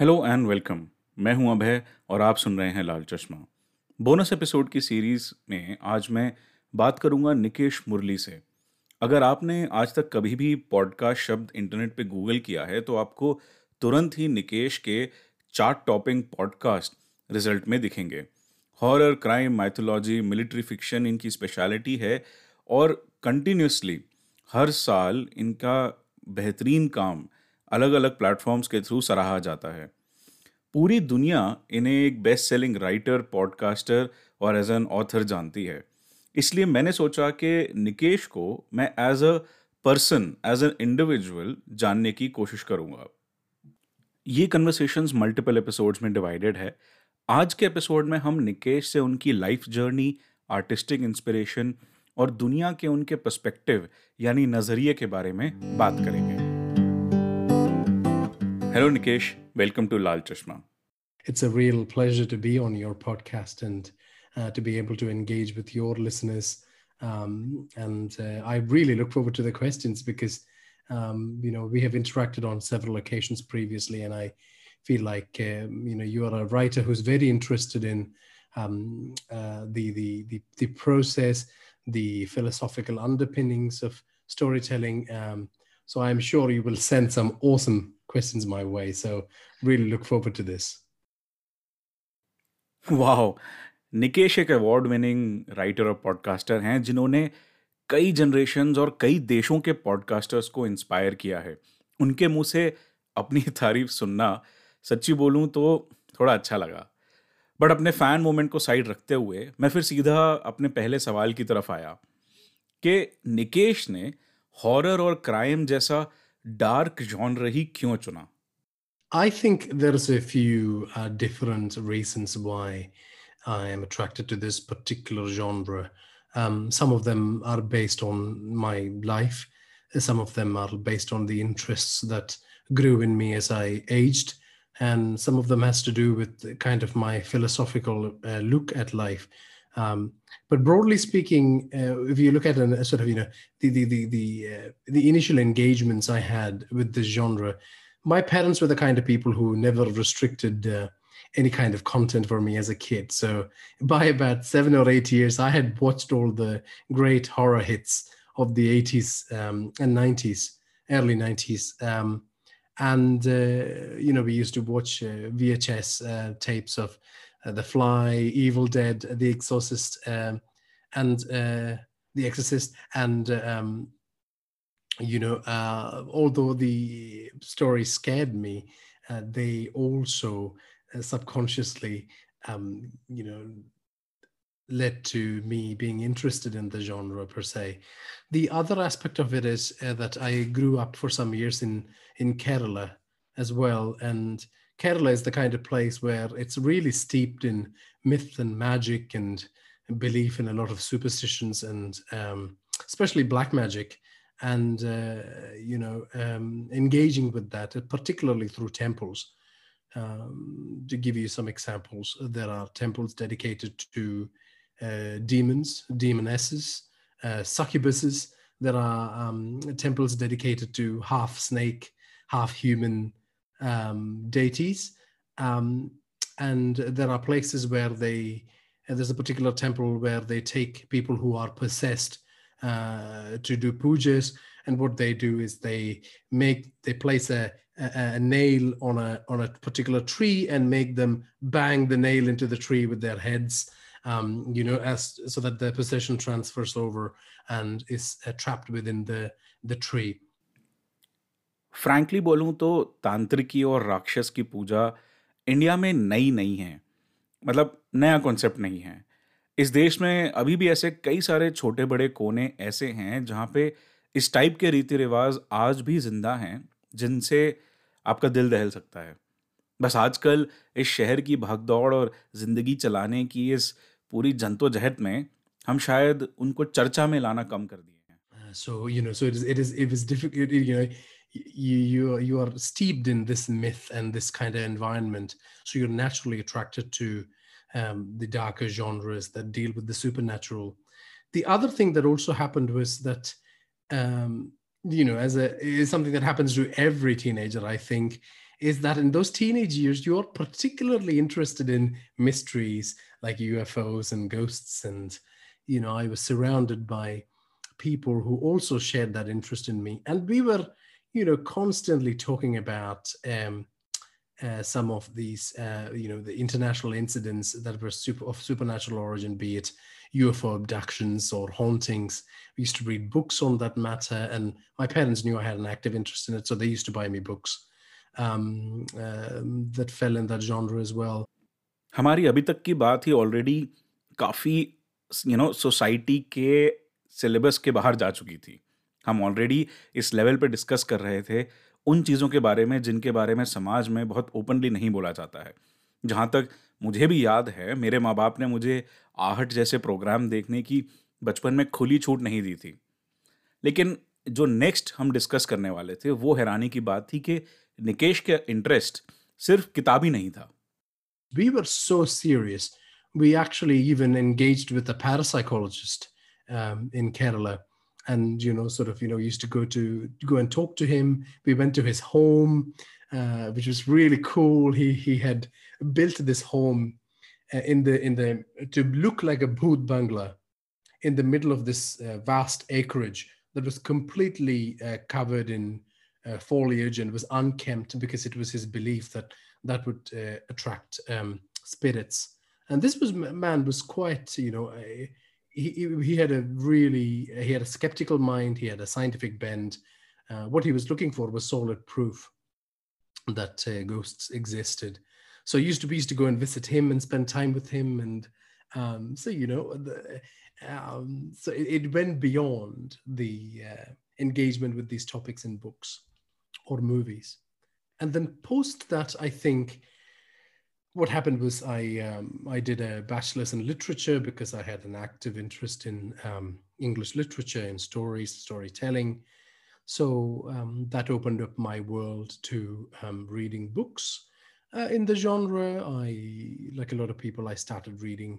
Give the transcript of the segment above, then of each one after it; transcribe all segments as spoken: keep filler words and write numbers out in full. Hello and welcome, मैं हूं अभय और आप सुन रहे हैं लाल चश्मा। बोनस एपिसोड की सीरीज़ में आज मैं बात करूंगा निकेश मुरली से। अगर आपने आज तक कभी भी पॉडकास्ट शब्द इंटरनेट पे गूगल किया है तो आपको तुरंत ही निकेश के चार्ट टॉपिंग पॉडकास्ट रिजल्ट में दिखेंगे। Horror, crime, mythology, military fiction इनकी स्पेशलिटी है और कंटिन्यूसली हर साल इनका बेहतरीन काम अलग अलग प्लेटफॉर्म्स के थ्रू सराहा जाता है। पूरी दुनिया इन्हें एक बेस्ट सेलिंग राइटर, पॉडकास्टर और एज एन ऑथर जानती है। इसलिए मैंने सोचा कि निकेश को मैं as a person, as an individual जानने की कोशिश करूँगा। ये कन्वर्सेशंस मल्टीपल एपिसोड्स में डिवाइडेड है। आज के एपिसोड में हम निकेश से उनकी लाइफ जर्नी, आर्टिस्टिक इंस्पिरेशन और दुनिया के उनके पर्सपेक्टिव यानी नज़रिए के बारे में बात करेंगे। Hello Nikesh, welcome to Lal Chashma. It's a real pleasure to be on your podcast and uh, to be able to engage with your listeners. Um, and uh, I really look forward to the questions because, um, you know, we have interacted on several occasions previously, and I feel like, uh, you know, you are a writer who's very interested in um, uh, the, the the the process, the philosophical underpinnings of storytelling. Um, so I'm sure you will send some awesome questions my way, so really look forward to this. Wow, Nikesh एक award winning writer और podcaster हैं जिन्होंने कई generations और कई देशों के podcasters को इंस्पायर किया है। उनके मुंह से अपनी तारीफ सुनना, सच्ची बोलूं तो थोड़ा अच्छा लगा, बट अपने फैन मोमेंट को साइड रखते हुए मैं फिर सीधा अपने पहले सवाल की तरफ आया कि निकेश ने हॉरर और क्राइम जैसा dark genre ही क्यों चुना? I think there's a few uh, different reasons why I am attracted to this particular genre. Um, some of them are based on my life. Some of them are based on the interests that grew in me as I aged. And some of them has to do with kind of my philosophical uh, look at life. Um, but broadly speaking, uh, if you look at an, uh, sort of, you know, the the the the, uh, the initial engagements I had with this genre, my parents were the kind of people who never restricted uh, any kind of content for me as a kid. So by about seven or eight years, I had watched all the great horror hits of the eighties um, and nineties, early nineties. Um, and, uh, you know, we used to watch uh, V H S uh, tapes of Uh, The Fly, Evil Dead, The Exorcist, um, and uh, The Exorcist, and um, you know, uh, although the stories scared me, uh, they also uh, subconsciously, um, you know, led to me being interested in the genre per se. The other aspect of it is uh, that I grew up for some years in in Kerala as well, and Kerala is the kind of place where it's really steeped in myth and magic and belief in a lot of superstitions and um, especially black magic and, uh, you know, um, engaging with that, particularly through temples. Um, to give you some examples, there are temples dedicated to uh, demons, demonesses, uh, succubuses. There are um, temples dedicated to half snake, half human Um, deities, um, and there are places where they, uh, there's a particular temple where they take people who are possessed uh, to do pujas, and what they do is they make, they place a, a, a nail on a on a particular tree and make them bang the nail into the tree with their heads, um, you know, as so that the possession transfers over and is uh, trapped within the the tree. Frankly बोलूँ तो तांत्रिकी और राक्षस की पूजा India में नई नहीं है, मतलब नया कॉन्सेप्ट नहीं है। इस देश में अभी भी ऐसे कई सारे छोटे बड़े कोने ऐसे हैं जहाँ पे इस टाइप के रीति रिवाज आज भी जिंदा हैं, जिनसे आपका दिल दहल सकता है। बस आजकल इस शहर की भागदौड़ और ज़िंदगी चलाने की इस पूरी जंतोजहद में हम शायद उनको चर्चा में लाना कम कर दिए हैं। So you know so it is it is it is difficult you know You you you are steeped in this myth and this kind of environment, so you're naturally attracted to um, the darker genres that deal with the supernatural. The other thing that also happened was that um, you know, as a is something that happens to every teenager, I think, is that in those teenage years, you're particularly interested in mysteries like U F Os and ghosts. And, you know, I was surrounded by people who also shared that interest in me. And we were, you know, constantly talking about um, uh, some of these, uh, you know, the international incidents that were super, of supernatural origin, be it U F O abductions or hauntings. We used to read books on that matter, and my parents knew I had an active interest in it, so they used to buy me books um, uh, that fell in that genre as well. हमारी अभी तक की बात ही already काफ़ी you know society के syllabus के बाहर जा चुकी थी. हम ऑलरेडी इस लेवल पे डिस्कस कर रहे थे उन चीज़ों के बारे में जिनके बारे में समाज में बहुत ओपनली नहीं बोला जाता है. जहाँ तक मुझे भी याद है, मेरे माँ बाप ने मुझे आहट जैसे प्रोग्राम देखने की बचपन में खुली छूट नहीं दी थी. लेकिन जो नेक्स्ट हम डिस्कस करने वाले थे वो हैरानी की बात थी कि निकेश का इंटरेस्ट सिर्फ किताबी नहीं था. We were so serious. We actually even engaged with a parapsychologist um, in Kerala, and you know, sort of, you know, used to go to go and talk to him. We went to his home, uh, which was really cool. He he had built this home uh, in the in the to look like a bhoot bangla, in the middle of this uh, vast acreage that was completely uh, covered in uh, foliage and was unkempt, because it was his belief that that would uh, attract um, spirits. And this was man was quite, you know, uh, he he had a really, he had a skeptical mind, he had a scientific bend. Uh, what he was looking for was solid proof that uh, ghosts existed. So he used to, we used to go and visit him and spend time with him. And um, so, you know, the, Um, so it, it went beyond the uh, engagement with these topics in books or movies. And then post that, I think what happened was I um, I did a bachelor's in literature because I had an active interest in um, English literature and stories, storytelling. So um, that opened up my world to um, reading books. Uh, in the genre, I, like a lot of people, I started reading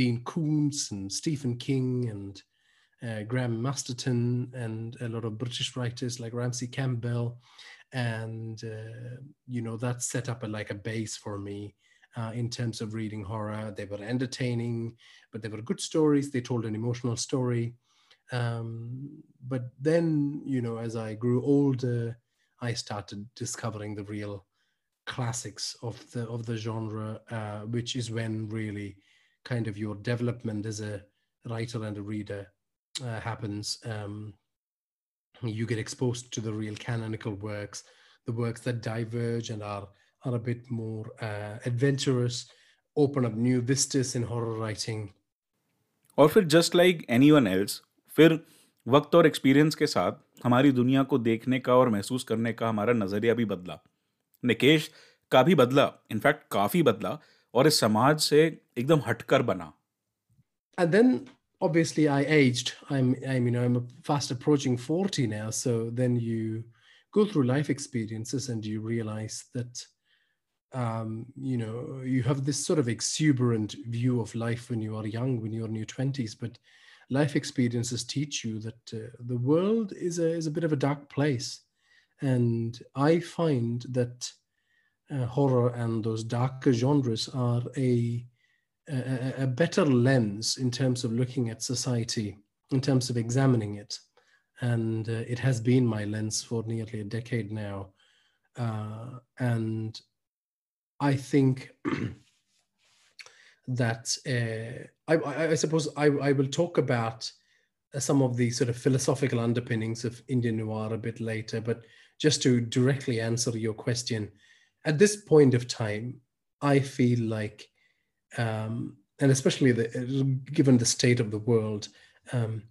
Dean Koontz and Stephen King and uh, Graham Masterton and a lot of British writers like Ramsey Campbell. And, uh, you know, that set up a, like a base for me uh, in terms of reading horror. They were entertaining, but they were good stories. They told an emotional story. Um, but then, you know, as I grew older, I started discovering the real classics of the of the genre, uh, which is when really kind of your development as a writer and a reader uh, happens. Um, you get exposed to the real canonical works, the works that diverge and are are a bit more uh, adventurous, open up new vistas in horror writing. और फिर just like anyone else, फिर वक्त और experience के साथ हमारी दुनिया को देखने का और महसूस करने का हमारा नजरिया भी बदला. निकेश का भी बदला, इनफैक्ट काफी बदला, और इस समाज से एकदम हटकर बना. And then obviously I aged. I'm, I'm, you know, I'm fast approaching forty now. So then you go through life experiences and you realize that, um, you know, you have this sort of exuberant view of life when you are young, when you're in your twenties. But life experiences teach you that uh, the world is a is a bit of a dark place. And I find that uh, horror and those darker genres are a, a, a better lens in terms of looking at society, in terms of examining it. And uh, it has been my lens for nearly a decade now. Uh, and I think that, uh, I, I suppose I, I will talk about some of the sort of philosophical underpinnings of Indian noir a bit later, but just to directly answer your question, at this point of time, I feel like, um, and especially the, given the state of the world, um,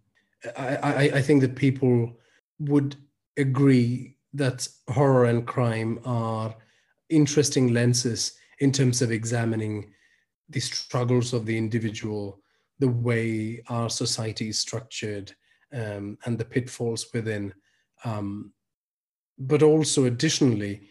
I, I, I think that people would agree that horror and crime are interesting lenses in terms of examining the struggles of the individual, the way our society is structured, um, and the pitfalls within. Um, but also additionally,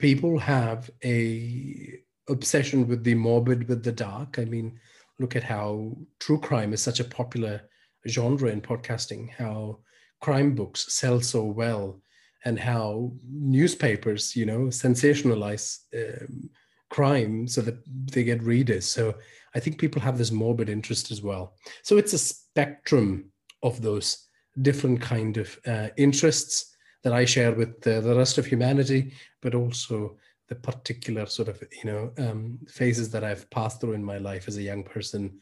people have a obsession with the morbid, with the dark. I mean, look at how true crime is such a popular genre in podcasting, how crime books sell so well, and how newspapers, you know, sensationalize um, crime so that they get readers. So I think people have this morbid interest as well. So it's a spectrum of those different kind of uh, interests that I share with the, the rest of humanity, but also the particular sort of, you know, um, phases that I've passed through in my life as a young person,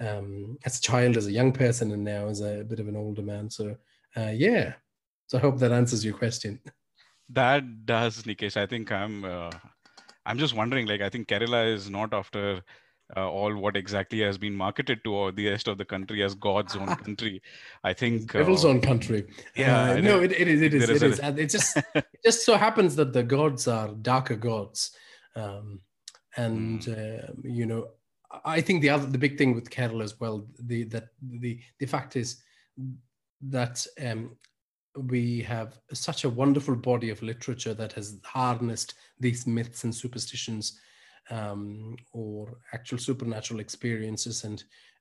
um, as a child, as a young person, and now as a bit of an older man. So uh, yeah, so I hope that answers your question. That does, Nikesh. I think I'm, uh, I'm just wondering, like, I think Kerala is not after Uh, all what exactly has been marketed to all the rest of the country as God's own country. I think devil's uh, own country. Yeah, uh, no, it, it is. It is. It is. And it just it just so happens that the gods are darker gods, um, and mm. uh, you know, I think the other the big thing with Kerala as well, the that the the fact is that um, we have such a wonderful body of literature that has harnessed these myths and superstitions, Um, or actual supernatural experiences, and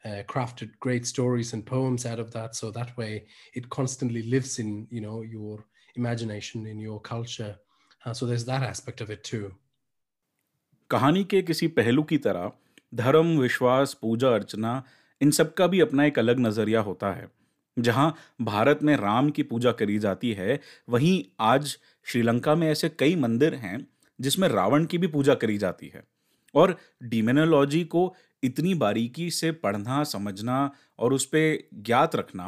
uh, crafted great stories and poems out of that. So that way it constantly lives in, you know, your imagination, in your culture. Uh, so there's that aspect of it too. कहानी के किसी पहलू की तरह धर्म, विश्वास, पूजा अर्चना, इन सब का भी अपना एक अलग नजरिया होता है। जहां भारत में राम की पूजा करी जाती है, वहीं आज श्रीलंका में ऐसे कई मंदिर हैं जिसमें रावण की भी पूजा करी जाती है। और डीमोनोलॉजी को इतनी बारीकी से पढ़ना, समझना और उस पर ज्ञात रखना,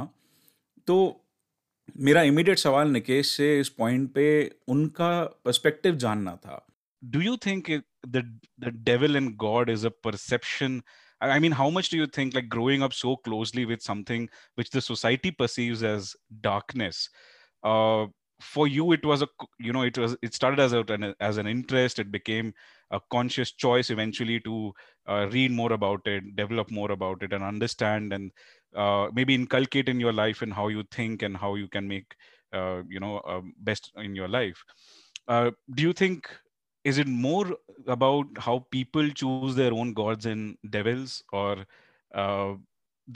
तो मेरा इमीडिएट सवाल निकेश से इस पॉइंट पे उनका पर्सपेक्टिव जानना था। Do you think the the devil and God is a perception? I mean, how much do you think, like, growing up so closely with something which the society perceives as darkness, uh, for you it was a you know it was it started as a as an interest, it became a conscious choice eventually to uh, read more about it, develop more about it, and understand, and uh, maybe inculcate in your life and how you think and how you can make uh, you know uh, best in your life. Uh, do you think, is it more about how people choose their own gods and devils, or uh,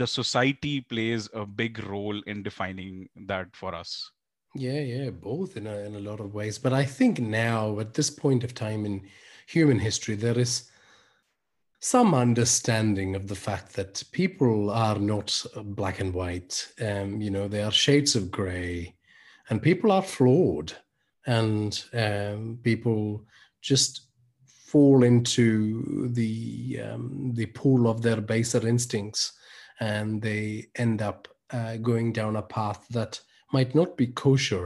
the society plays a big role in defining that for us? Yeah, yeah, both in a, in a lot of ways. But I think now, at this point of time in human history, there is some understanding of the fact that people are not black and white. Um, you know, they are shades of gray, and people are flawed, and um, people just fall into the um, the pool of their baser instincts, and they end up uh, going down a path that might not be kosher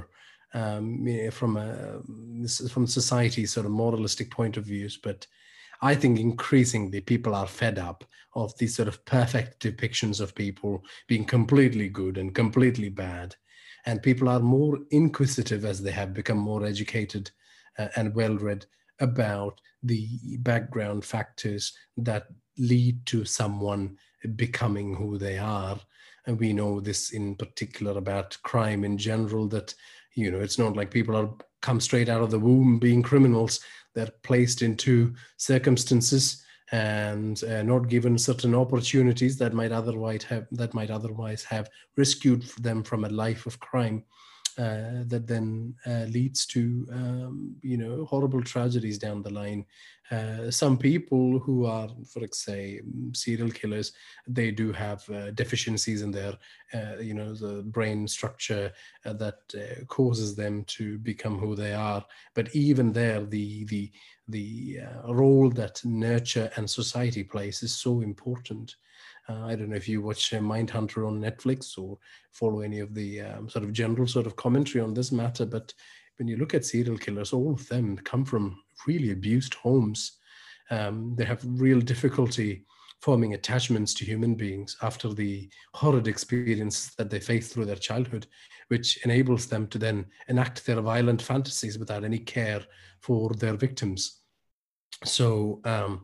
um, from a from society's sort of moralistic point of views. But I think increasingly people are fed up of these sort of perfect depictions of people being completely good and completely bad. And people are more inquisitive as they have become more educated and well-read about the background factors that lead to someone becoming who they are. And we know this in particular about crime in general, that, you know, it's not like people are come straight out of the womb being criminals. They're placed into circumstances and uh, not given certain opportunities that might otherwise have that might otherwise have rescued them from a life of crime uh, that then uh, leads to um, you know horrible tragedies down the line. Uh, some people who are, for say, serial killers, they do have uh, deficiencies in their, uh, you know, the brain structure uh, that uh, causes them to become who they are. But even there, the the the uh, role that nurture and society plays is so important. Uh, I don't know if you watch uh, Mindhunter on Netflix or follow any of the um, sort of general sort of commentary on this matter, but when you look at serial killers, all of them come from really abused homes. Um, they have real difficulty forming attachments to human beings after the horrid experience that they face through their childhood, which enables them to then enact their violent fantasies without any care for their victims. So um,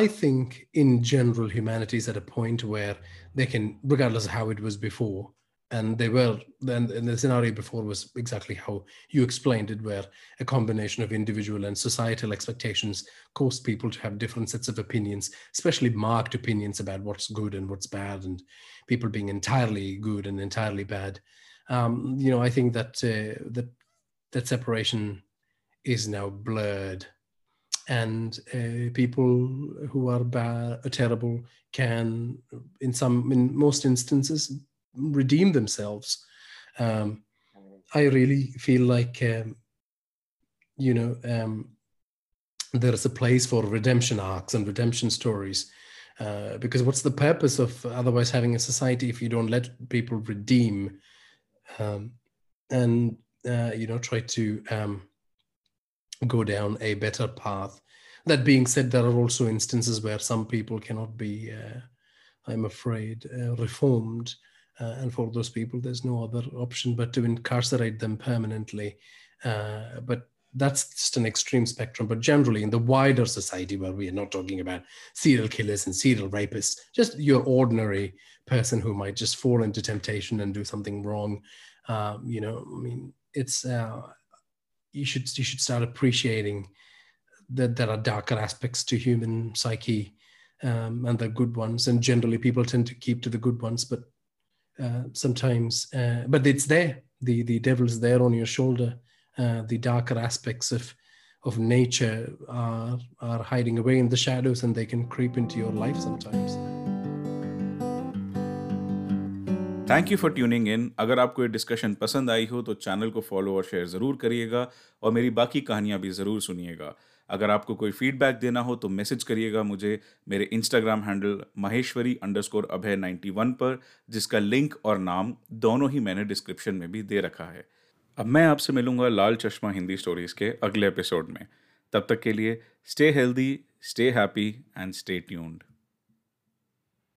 I think in general, humanity is at a point where they can, regardless of how it was before, and they were, and the scenario before was exactly how you explained it, where a combination of individual and societal expectations caused people to have different sets of opinions, especially marked opinions about what's good and what's bad, and people being entirely good and entirely bad. Um, you know, I think that uh, that that separation is now blurred, and uh, people who are bad or terrible can, in some, in most instances, redeem themselves. Um, I really feel like, um, you know, um, there's a place for redemption arcs and redemption stories, uh, because what's the purpose of otherwise having a society if you don't let people redeem um, and, uh, you know, try to um, go down a better path? That being said, there are also instances where some people cannot be, uh, I'm afraid, uh, reformed. Uh, and for those people, there's no other option but to incarcerate them permanently. Uh, but that's just an extreme spectrum. But generally, in the wider society where we are not talking about serial killers and serial rapists, just your ordinary person who might just fall into temptation and do something wrong, um, you know, I mean, it's uh, you should you should start appreciating that there are darker aspects to human psyche, um, and the good ones. And generally, people tend to keep to the good ones, but Uh, sometimes, uh, but it's there. The the devil's there on your shoulder. Uh, the darker aspects of of nature are are hiding away in the shadows, and they can creep into your life sometimes. Thank you for tuning in. अगर आपको ये discussion पसंद आई हो तो channel को follow और share ज़रूर करिएगा, और मेरी बाकी कहानियाँ भी ज़रूर सुनिएगा. अगर आपको कोई फीडबैक देना हो तो मैसेज करिएगा मुझे मेरे Instagram handle Maheshwari underscore Abhay ninety one पर, जिसका लिंक और नाम दोनों ही मैंने डिस्क्रिप्शन में भी दे रखा है. अब मैं आपसे मिलूंगा लाल चश्मा हिंदी स्टोरीज़ के अगले एपिसोड में. तब तक के लिए stay healthy, stay happy and stay tuned.